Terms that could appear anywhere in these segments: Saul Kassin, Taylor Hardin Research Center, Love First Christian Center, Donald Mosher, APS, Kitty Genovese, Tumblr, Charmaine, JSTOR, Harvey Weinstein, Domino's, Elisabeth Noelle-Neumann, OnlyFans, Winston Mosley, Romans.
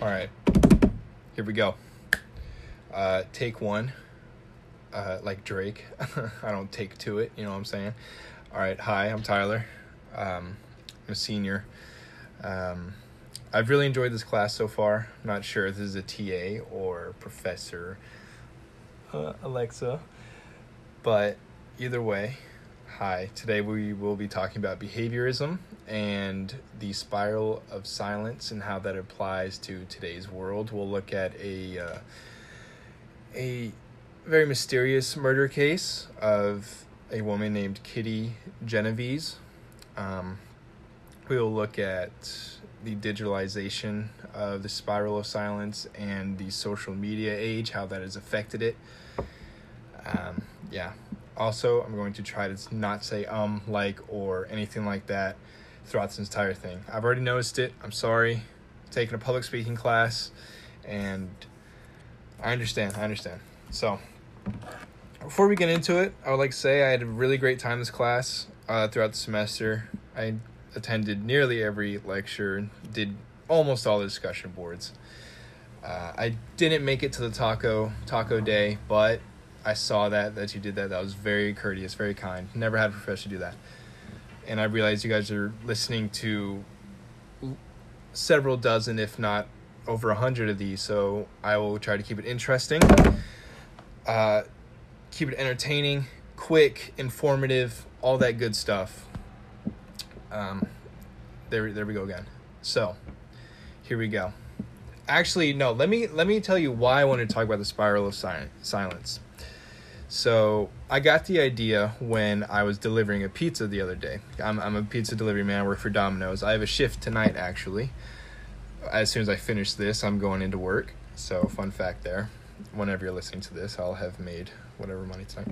All right, here we go. Take one, like Drake. I don't take to it, you know what I'm saying? All right, hi, I'm Tyler. I'm a senior. I've really enjoyed this class so far. I'm not sure if this is a TA or Professor Alexa, but either way, hi. Today we will be talking about behaviorism and the spiral of silence and how that applies to today's world. We'll look at a very mysterious murder case of a woman named Kitty Genovese. We'll look at the digitalization of the spiral of silence and the social media age, how that has affected it. Yeah. Also, I'm going to try to not say like, or anything like that throughout this entire thing. I've already noticed it. I'm sorry. I'm taking a public speaking class, and I understand. So, before we get into it, I would like to say I had a really great time this class throughout the semester. I attended nearly every lecture, did almost all the discussion boards. I didn't make it to the taco day, but I saw that you did that. That was very courteous, very kind. Never had a professor do that. And I realized you guys are listening to several dozen, if not over 100 of these. So I will try to keep it interesting, keep it entertaining, quick, informative, all that good stuff. There we go again. So here we go. Actually, no, let me tell you why I wanted to talk about the spiral of silence. So I got the idea when I was delivering a pizza the other day. I'm a pizza delivery man. I work for Domino's. I have a shift tonight, actually. As soon as I finish this, I'm going into work. So fun fact there. Whenever you're listening to this, I'll have made whatever money tonight.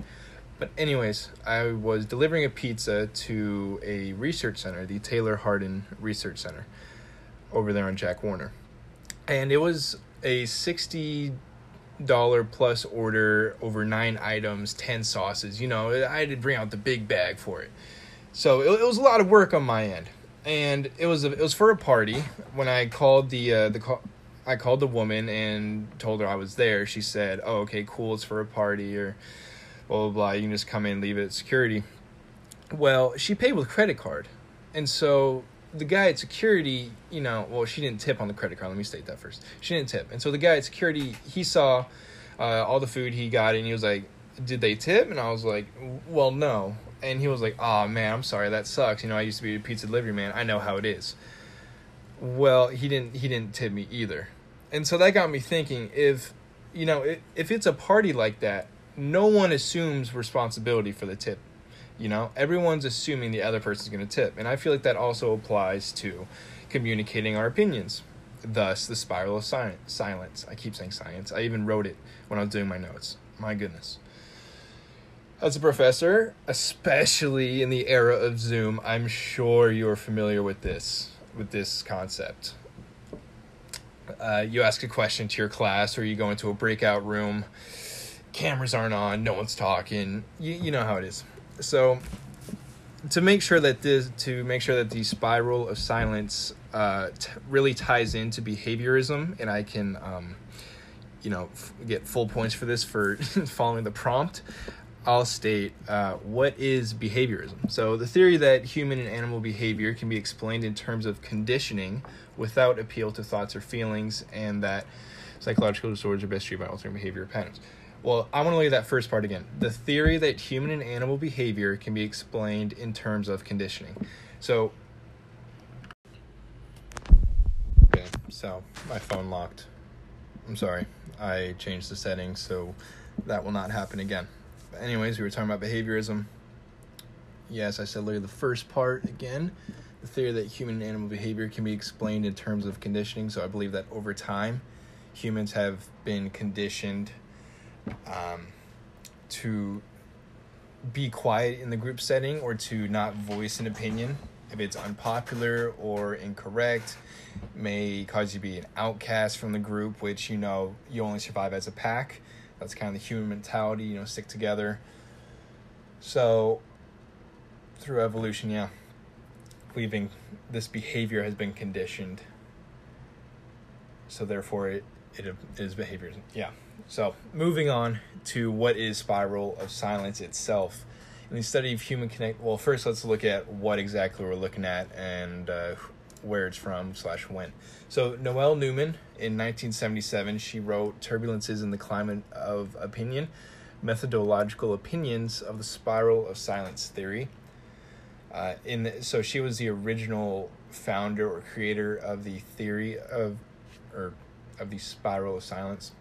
But anyways, I was delivering a pizza to a research center, the Taylor Hardin Research Center, over there on Jack Warner. And it was a $60 plus order over 9 items, 10 sauces. You know, I had to bring out the big bag for it. So it was a lot of work on my end, and it was for a party. When I called I called the woman and told her I was there, she said, "Oh, okay, cool, it's for a party," or blah blah blah. "You can just come in and leave it at security." Well, she paid with credit card, and so the guy at security, you know, well, she didn't tip on the credit card. Let me state that first. She didn't tip. And so the guy at security, he saw all the food he got, and he was like, "Did they tip?" And I was like, "Well, no." And he was like, "Oh, man, I'm sorry. That sucks. You know, I used to be a pizza delivery man. I know how it is." Well, he didn't tip me either. And so that got me thinking, if it's a party like that, no one assumes responsibility for the tip. You know, everyone's assuming the other person's going to tip. And I feel like that also applies to communicating our opinions. Thus, the spiral of silence. I keep saying science. I even wrote it when I was doing my notes. My goodness. As a professor, especially in the era of Zoom, I'm sure you're familiar with this concept. You ask a question to your class, or you go into a breakout room. Cameras aren't on. No one's talking. You know how it is. So, to make sure that the spiral of silence really ties into behaviorism, and I can, get full points for this for following the prompt, I'll state what is behaviorism. So, the theory that human and animal behavior can be explained in terms of conditioning without appeal to thoughts or feelings, and that psychological disorders are best treated by altering behavior patterns. Well, I want to look at that first part again. The theory that human and animal behavior can be explained in terms of conditioning. So, okay, so my phone locked. I'm sorry. I changed the settings, so that will not happen again. But anyways, we were talking about behaviorism. Yes, I said look at the first part again. The theory that human and animal behavior can be explained in terms of conditioning. So I believe that over time, humans have been conditioned to be quiet in the group setting, or to not voice an opinion if it's unpopular or incorrect, may cause you to be an outcast from the group, which, you know, you only survive as a pack. That's kind of the human mentality, you know, stick together. So through evolution, yeah, this behavior has been conditioned. So therefore, it is behaviors. Yeah. So moving on to what is spiral of silence itself. In the study of human connect, well, first let's look at what exactly we're looking at and where it's from / when. So Noelle-Neumann in 1977, she wrote Turbulences in the Climate of Opinion, Methodological Opinions of the Spiral of Silence Theory. So she was the original founder or creator of the theory of the spiral of silence.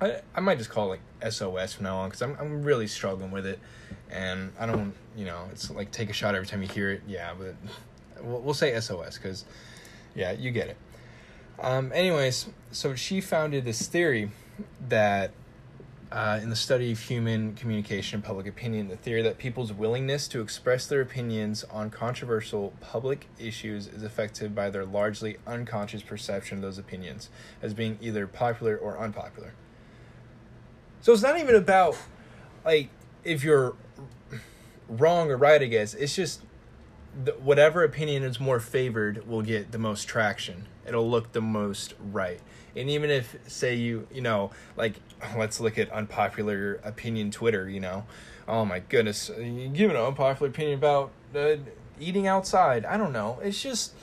I might just call it like SOS from now on, because I'm really struggling with it, and I don't, it's like take a shot every time you hear it. Yeah, but we'll say SOS because, yeah, you get it. Anyways, so she founded this theory that in the study of human communication and public opinion, the theory that people's willingness to express their opinions on controversial public issues is affected by their largely unconscious perception of those opinions as being either popular or unpopular. So it's not even about, like, if you're wrong or right, I guess. It's just whatever opinion is more favored will get the most traction. It'll look the most right. And even if, say, you let's look at unpopular opinion Twitter, Oh, my goodness. You give an unpopular opinion about eating outside. I don't know. It's just,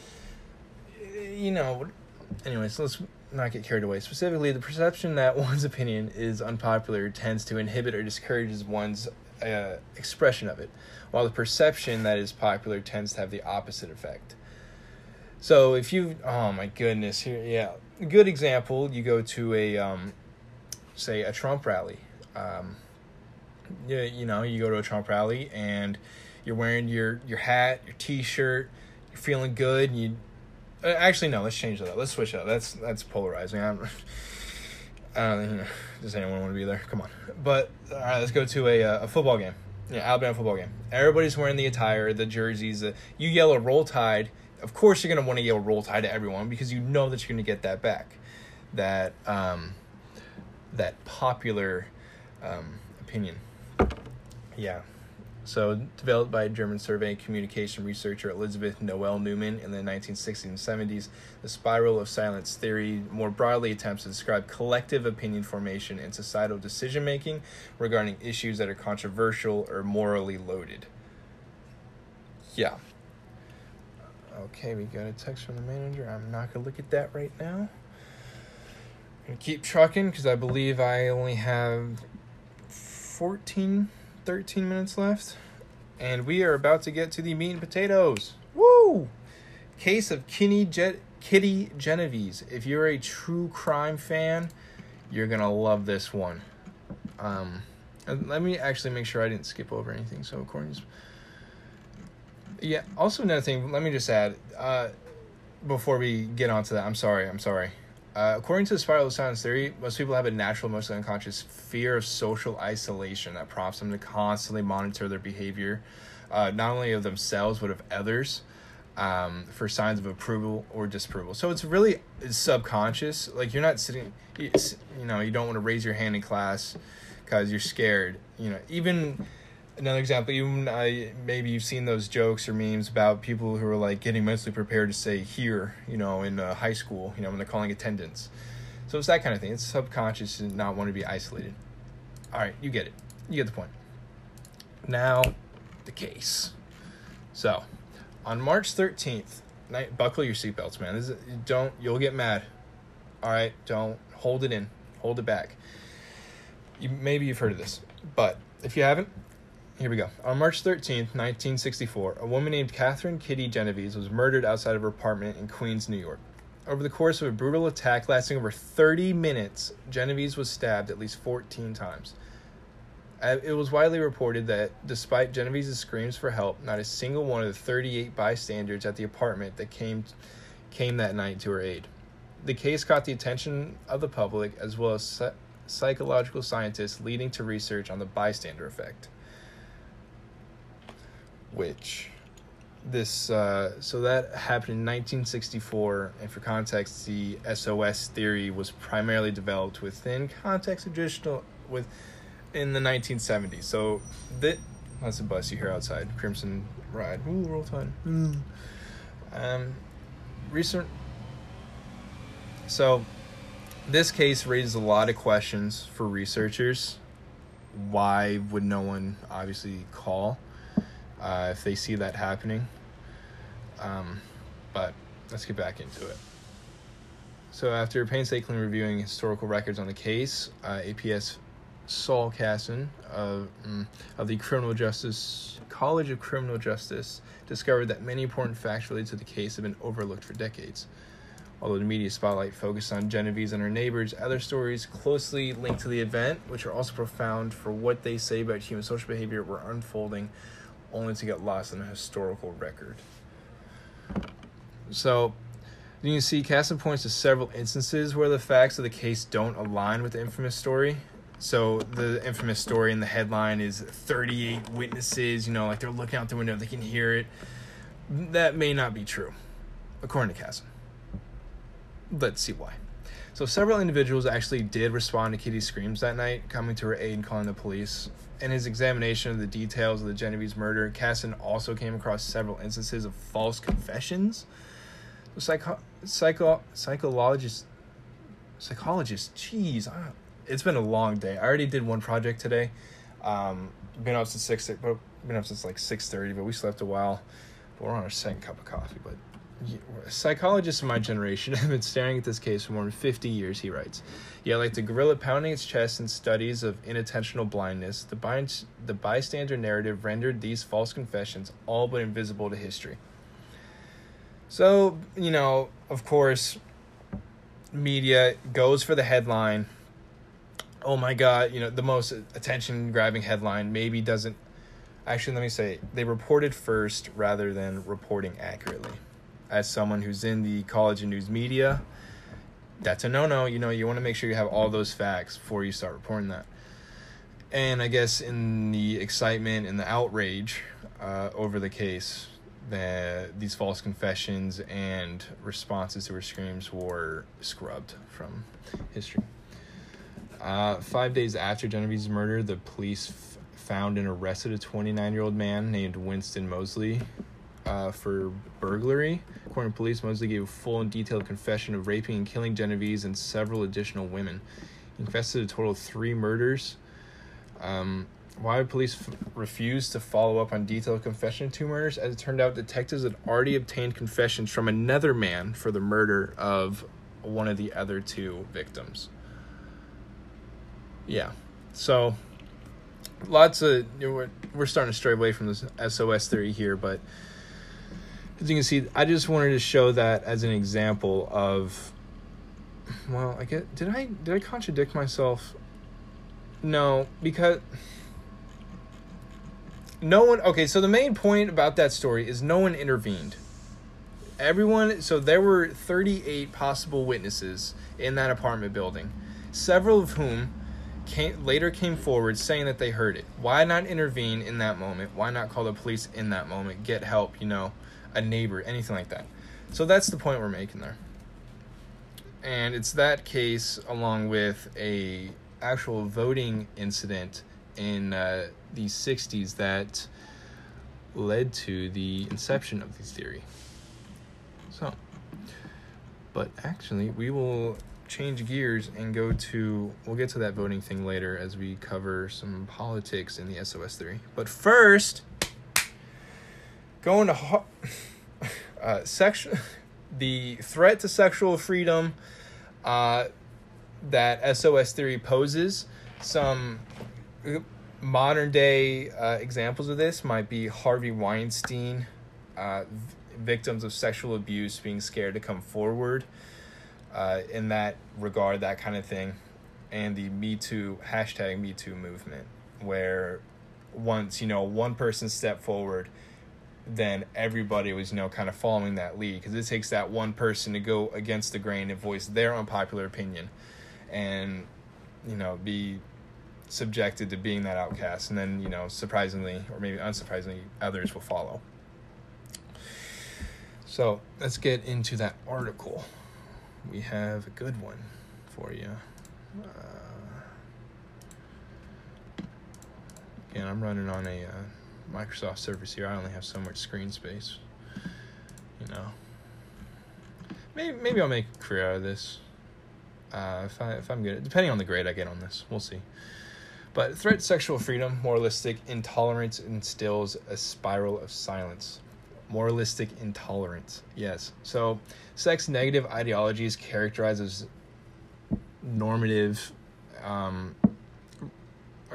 Anyways, let's not get carried away. Specifically, the perception that one's opinion is unpopular tends to inhibit or discourages one's expression of it, while the perception that is popular tends to have the opposite effect. So if you, oh my goodness, here, yeah, good example, you go to a, say a Trump rally, you go to a Trump rally and you're wearing your hat, your t-shirt, you're feeling good, and you, actually, no, let's change that up. Let's switch it up. That's polarizing. Does anyone want to be there? Come on. But, all right, let's go to a football game. Yeah, Alabama football game. Everybody's wearing the attire, the jerseys. You yell a Roll Tide. Of course you're going to want to yell Roll Tide to everyone because you know that you're going to get that back. That, that popular opinion. Yeah. So, developed by German survey communication researcher Elisabeth Noelle-Neumann in the 1960s and 70s, the spiral of silence theory more broadly attempts to describe collective opinion formation and societal decision-making regarding issues that are controversial or morally loaded. Yeah. Okay, we got a text from the manager. I'm not going to look at that right now. I'm going to keep trucking because I believe I only have 13 minutes left, and we are about to get to the meat and potatoes. Woo! Case of Kitty Genovese. If you're a true crime fan, you're gonna love this one. Let me actually make sure I didn't skip over anything. So according to, yeah. Also another thing. Let me just add before we get onto that. I'm sorry. According to the spiral of silence theory, most people have a natural, mostly unconscious fear of social isolation that prompts them to constantly monitor their behavior, not only of themselves, but of others, for signs of approval or disapproval. So it's really subconscious. Like you're not sitting, you don't want to raise your hand in class because you're scared. Even another example, maybe you've seen those jokes or memes about people who are like getting mentally prepared to say here, in high school, when they're calling attendance. So it's that kind of thing. It's subconscious to not want to be isolated. All right, you get it. You get the point. Now, the case. So, on March 13th, buckle your seatbelts, man. You'll get mad. All right, don't hold it in. Hold it back. Maybe you've heard of this, but if you haven't, here we go. On March 13th, 1964, a woman named Catherine Kitty Genovese was murdered outside of her apartment in Queens, New York. Over the course of a brutal attack lasting over 30 minutes, Genovese was stabbed at least 14 times. It was widely reported that despite Genovese's screams for help, not a single one of the 38 bystanders at the apartment that came that night to her aid. The case caught the attention of the public as well as psychological scientists, leading to research on the bystander effect. Which this so that happened in 1964, and for context, the SOS theory was primarily developed within context of traditional in the 1970s. So that's a bus you hear outside, Crimson Ride. Ooh, Roll Tide. Recent. So This case raises a lot of questions for researchers. Why would no one obviously call if they see that happening? But let's get back into it. So after painstakingly reviewing historical records on the case, APS Saul Kassin of the College of Criminal Justice discovered that many important facts related to the case have been overlooked for decades. Although the media spotlight focused on Genovese and her neighbors, other stories closely linked to the event, which are also profound for what they say about human social behavior, were unfolding, only to get lost in a historical record. So, you can see Kassin points to several instances where the facts of the case don't align with the infamous story. So, the infamous story in the headline is 38 witnesses, like they're looking out the window, they can hear it. That may not be true, according to Kassin. Let's see why. So several individuals actually did respond to Kitty's screams that night, coming to her aid and calling the police. In his examination of the details of the Genovese murder, Kassin also came across several instances of false confessions. Psychologists, geez, it's been a long day. I already did one project today. Been up since like 6:30, but we slept a while. But we're on our second cup of coffee, but. Psychologists of my generation have been staring at this case for more than 50 years, he writes. Yet, like the gorilla pounding its chest in studies of inattentional blindness, the bystander narrative rendered these false confessions all but invisible to history. So, of course, media goes for the headline. Oh my God, the most attention-grabbing headline maybe doesn't... Actually, let me say, they reported first rather than reporting accurately. As someone who's in the college and news media, that's a no-no. You want to make sure you have all those facts before you start reporting that. And I guess in the excitement and the outrage over the case, these false confessions and responses to her screams were scrubbed from history. 5 days after Genovese's murder, the police found and arrested a 29-year-old man named Winston Mosley for burglary. According to police, Mosley gave a full and detailed confession of raping and killing Genovese and several additional women. He confessed to a total of 3 murders. Why would police refuse to follow up on detailed confession of 2 murders? As it turned out, detectives had already obtained confessions from another man for the murder of one of the other 2 victims. Yeah, so lots of... we're starting to stray away from this SOS theory here, but... As you can see, I just wanted to show that as an example of, well, I get, did I contradict myself? No, because no one, okay, so the main point about that story is no one intervened. So there were 38 possible witnesses in that apartment building, several of whom later came forward saying that they heard it. Why not intervene in that moment? Why not call the police in that moment, get help, a neighbor, anything like that? So that's the point we're making there. And it's that case along with a actual voting incident in the 60s that led to the inception of the theory. So, but actually we will change gears and we'll get to that voting thing later as we cover some politics in the SOS theory. But first... Going to the threat to sexual freedom that SOS theory poses. Some modern day examples of this might be Harvey Weinstein, victims of sexual abuse being scared to come forward in that regard, that kind of thing, and the #MeToo movement, where once one person stepped forward, then everybody was, kind of following that lead, because it takes that one person to go against the grain and voice their unpopular opinion and, be subjected to being that outcast. And then, surprisingly, or maybe unsurprisingly, others will follow. So let's get into that article. We have a good one for you. Again, I'm running on a... Microsoft service here. I only have so much screen space. Maybe I'll make a career out of this. If I'm good, depending on the grade I get on this, we'll see. But Threat Sexual Freedom, Moralistic Intolerance Instills a Spiral of Silence. Moralistic intolerance, yes. So sex-negative ideologies characterized as normative are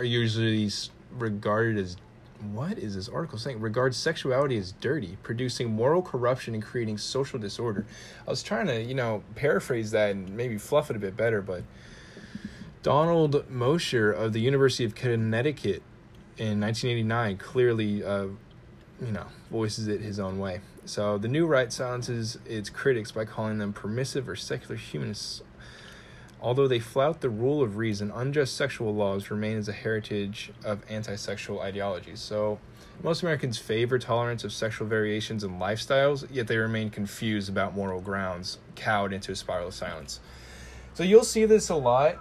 usually regarded as, what is this article saying? Regards sexuality as dirty, producing moral corruption and creating social disorder. I was trying to, paraphrase that and maybe fluff it a bit better, but Donald Mosher of the University of Connecticut in 1989 clearly, voices it his own way. So the new right silences its critics by calling them permissive or secular humanists. Although they flout the rule of reason, unjust sexual laws remain as a heritage of anti-sexual ideologies. So most Americans favor tolerance of sexual variations and lifestyles, yet they remain confused about moral grounds, cowed into a spiral of silence. So you'll see this a lot.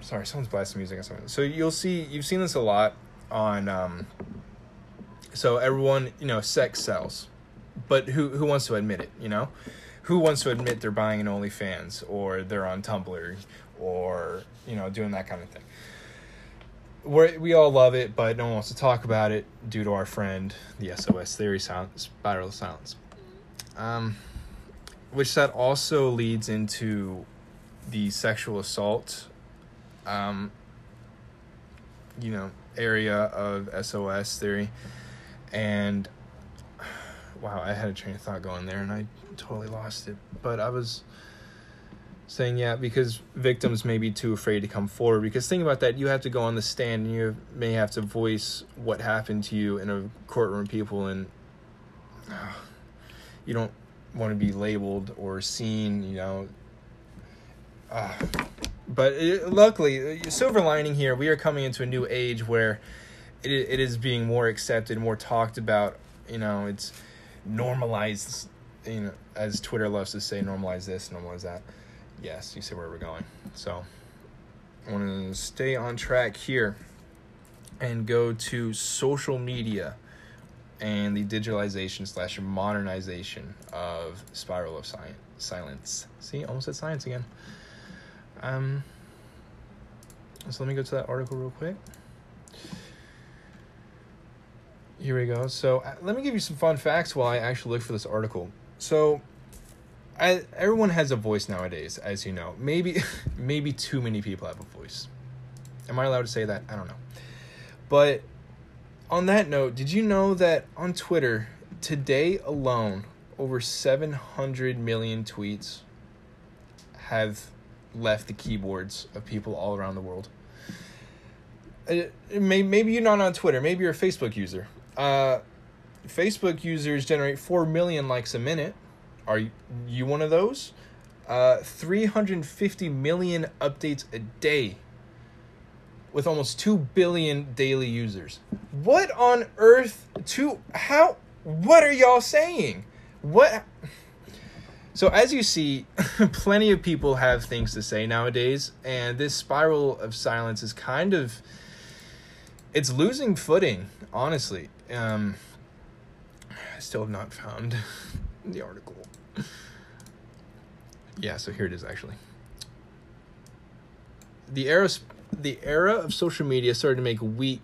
Sorry, someone's blasting music or something. So you've seen this a lot on, so everyone, sex sells, but who wants to admit it, Who wants to admit they're buying an OnlyFans or they're on Tumblr or, doing that kind of thing? We all love it, but no one wants to talk about it due to our friend, the SOS theory, spiral of silence. Which that also leads into the sexual assault, area of SOS theory. And wow, I had a train of thought going there and I totally lost it. But I was saying, because victims may be too afraid to come forward. Because think about that, you have to go on the stand and you may have to voice what happened to you in a courtroom of people. And you don't want to be labeled or seen, But luckily, silver lining here, we are coming into a new age where it is being more accepted, more talked about. It's normalized, as Twitter loves to say, normalize this, normalize that. Yes, you see where we're going. So I want to stay on track here and go to social media and the digitalization / modernization of spiral of silence. See, almost said science again. So let me go to that article real quick. Here we go. So let me give you some fun facts while I actually look for this article. So everyone has a voice nowadays, as you know. Maybe too many people have a voice. Am I allowed to say that? I don't know. But on that note, did you know that on Twitter, today alone, over 700 million tweets have left the keyboards of people all around the world? Maybe you're not on Twitter. Maybe you're a Facebook user. Facebook users generate 4 million likes a minute. Are you one of those? 350 million updates a day with almost 2 billion daily users. What on earth what are y'all saying? What? So as you see, plenty of people have things to say nowadays, and this spiral of silence is kind of, it's losing footing, honestly. I still have not found the article. Yeah, so here it is, actually. The era of social media started to make weak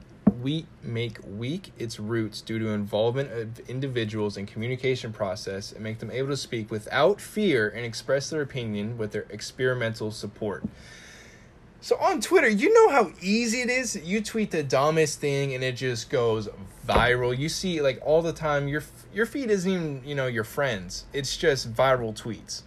its roots due to involvement of individuals in communication process and make them able to speak without fear and express their opinion with their experimental support. So on Twitter, you know how easy it is. You tweet the dumbest thing and it just goes viral. You see, like, all the time, your feed isn't even, your friends. It's just viral tweets.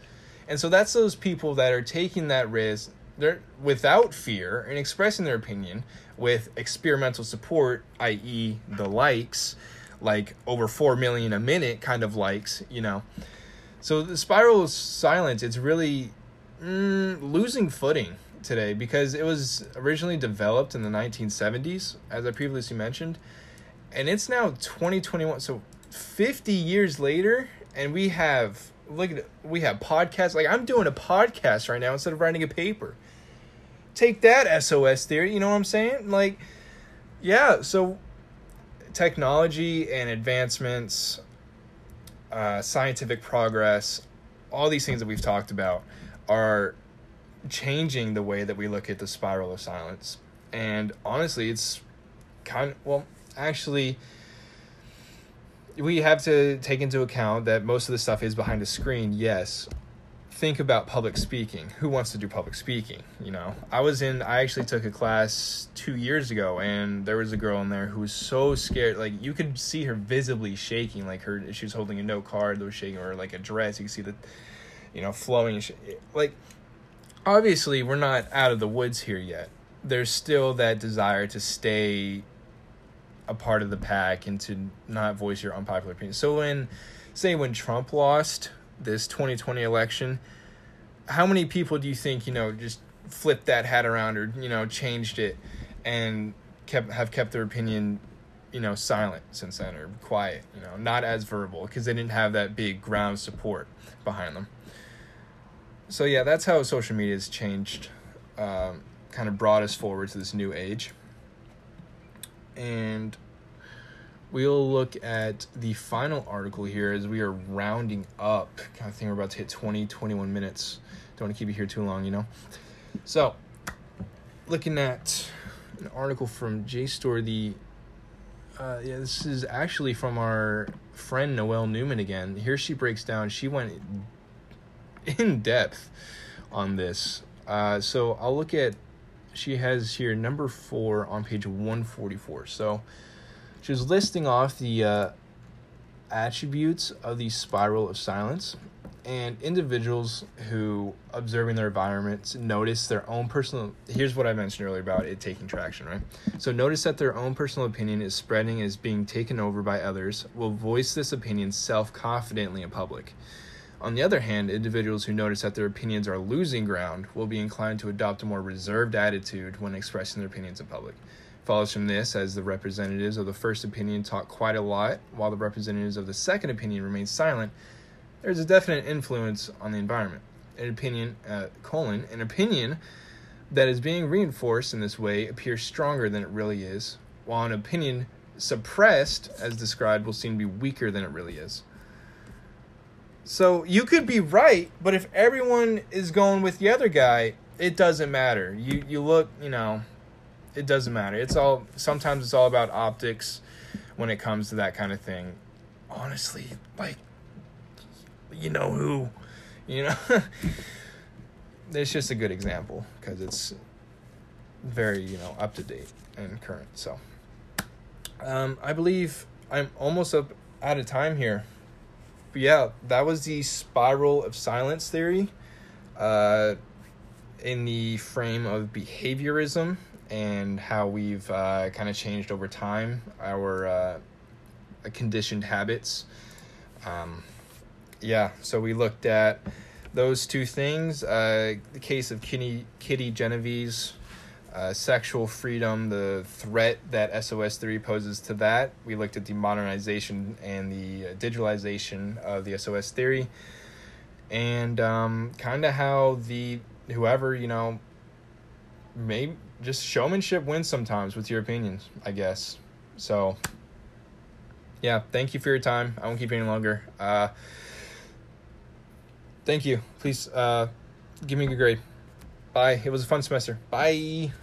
And so that's those people that are taking that risk. They're without fear and expressing their opinion with experimental support, i.e. the likes, like over 4 million a minute kind of likes, So the spiral of silence, it's really losing footing today, because it was originally developed in the 1970s, as I previously mentioned, and it's now 2021, so 50 years later, and we have podcasts. Like, I'm doing a podcast right now instead of writing a paper. Take that, SOS theory, you know what I'm saying? Like, yeah, so technology and advancements, scientific progress, all these things that we've talked about are changing the way that we look at the spiral of silence. And honestly, it's kind of, well, actually, we have to take into account that most of the stuff is behind a screen, yes. Think about public speaking. Who wants to do public speaking? You know, I actually took a class 2 years ago, and there was a girl in there who was so scared. Like, you could see her visibly shaking, like she was holding a note card that was shaking, or like a dress. You could see the, flowing. Like, obviously we're not out of the woods here yet. There's still that desire to stay a part of the pack and to not voice your unpopular opinion. So when Trump lost this 2020 election, how many people do you think, just flipped that hat around or, changed it and have kept their opinion, silent since then, or quiet, not as verbal, because they didn't have that big ground support behind them. So yeah, that's how social media has changed, kind of brought us forward to this new age. And we'll look at the final article here as we are rounding up. I think we're about to hit 20, 21 minutes. Don't want to keep you here too long, So, looking at an article from JSTOR. This is actually from our friend Noelle-Neumann again. Here she breaks down. She went in depth on this. So, I'll look at, she has here number 4 on page 144. So, she was listing off the attributes of the spiral of silence, and individuals who, observing their environments, notice their own personal... Here's what I mentioned earlier about it taking traction, right? So notice that their own personal opinion is spreading, is being taken over by others, will voice this opinion self-confidently in public. On the other hand, individuals who notice that their opinions are losing ground will be inclined to adopt a more reserved attitude when expressing their opinions in public. Follows from this, as the representatives of the first opinion talk quite a lot, while the representatives of the second opinion remain silent, there's a definite influence on the environment. An opinion that is being reinforced in this way appears stronger than it really is, while an opinion suppressed, as described, will seem to be weaker than it really is. So you could be right, but if everyone is going with the other guy, it doesn't matter. You look, it doesn't matter. Sometimes it's all about optics when it comes to that kind of thing. Honestly, like, it's just a good example because it's very, up to date and current. So, I believe I'm almost up out of time here. But yeah, that was the spiral of silence theory, in the frame of behaviorism, and how we've kind of changed over time, our conditioned habits. So we looked at those two things, the case of Kitty Genovese, sexual freedom, the threat that SOS theory poses to that. We looked at the modernization and the digitalization of the SOS theory, and kind of how whoever, maybe just showmanship wins sometimes with your opinions, I guess. So, yeah, thank you for your time. I won't keep you any longer. Thank you. Please give me a good grade. Bye. It was a fun semester. Bye.